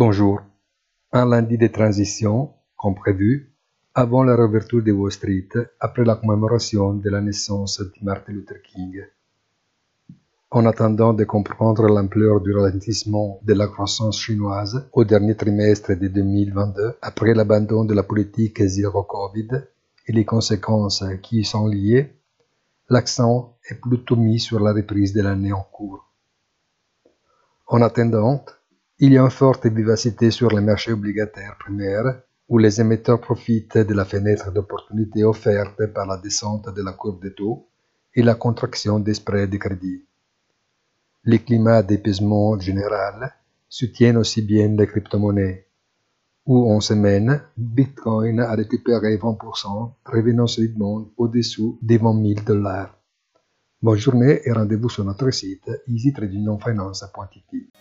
Bonjour. Un lundi de transition, comme prévu, avant la réouverture de Wall Street, après la commémoration de la naissance de Martin Luther King. En attendant de comprendre l'ampleur du ralentissement de la croissance chinoise au dernier trimestre de 2022, après l'abandon de la politique zéro Covid et les conséquences qui y sont liées, l'accent est plutôt mis sur la reprise de l'année en cours. En attendant, il y a une forte vivacité sur les marchés obligataires primaires où les émetteurs profitent de la fenêtre d'opportunité offerte par la descente de la courbe des taux et la contraction des spreads de crédit. Le climat d'épaisement général soutient aussi bien les crypto-monnaies, où en semaine, Bitcoin a récupéré 20%, revenant solidement au-dessous des $20 000. Bonne journée et rendez-vous sur notre site easytradinonfinance.it.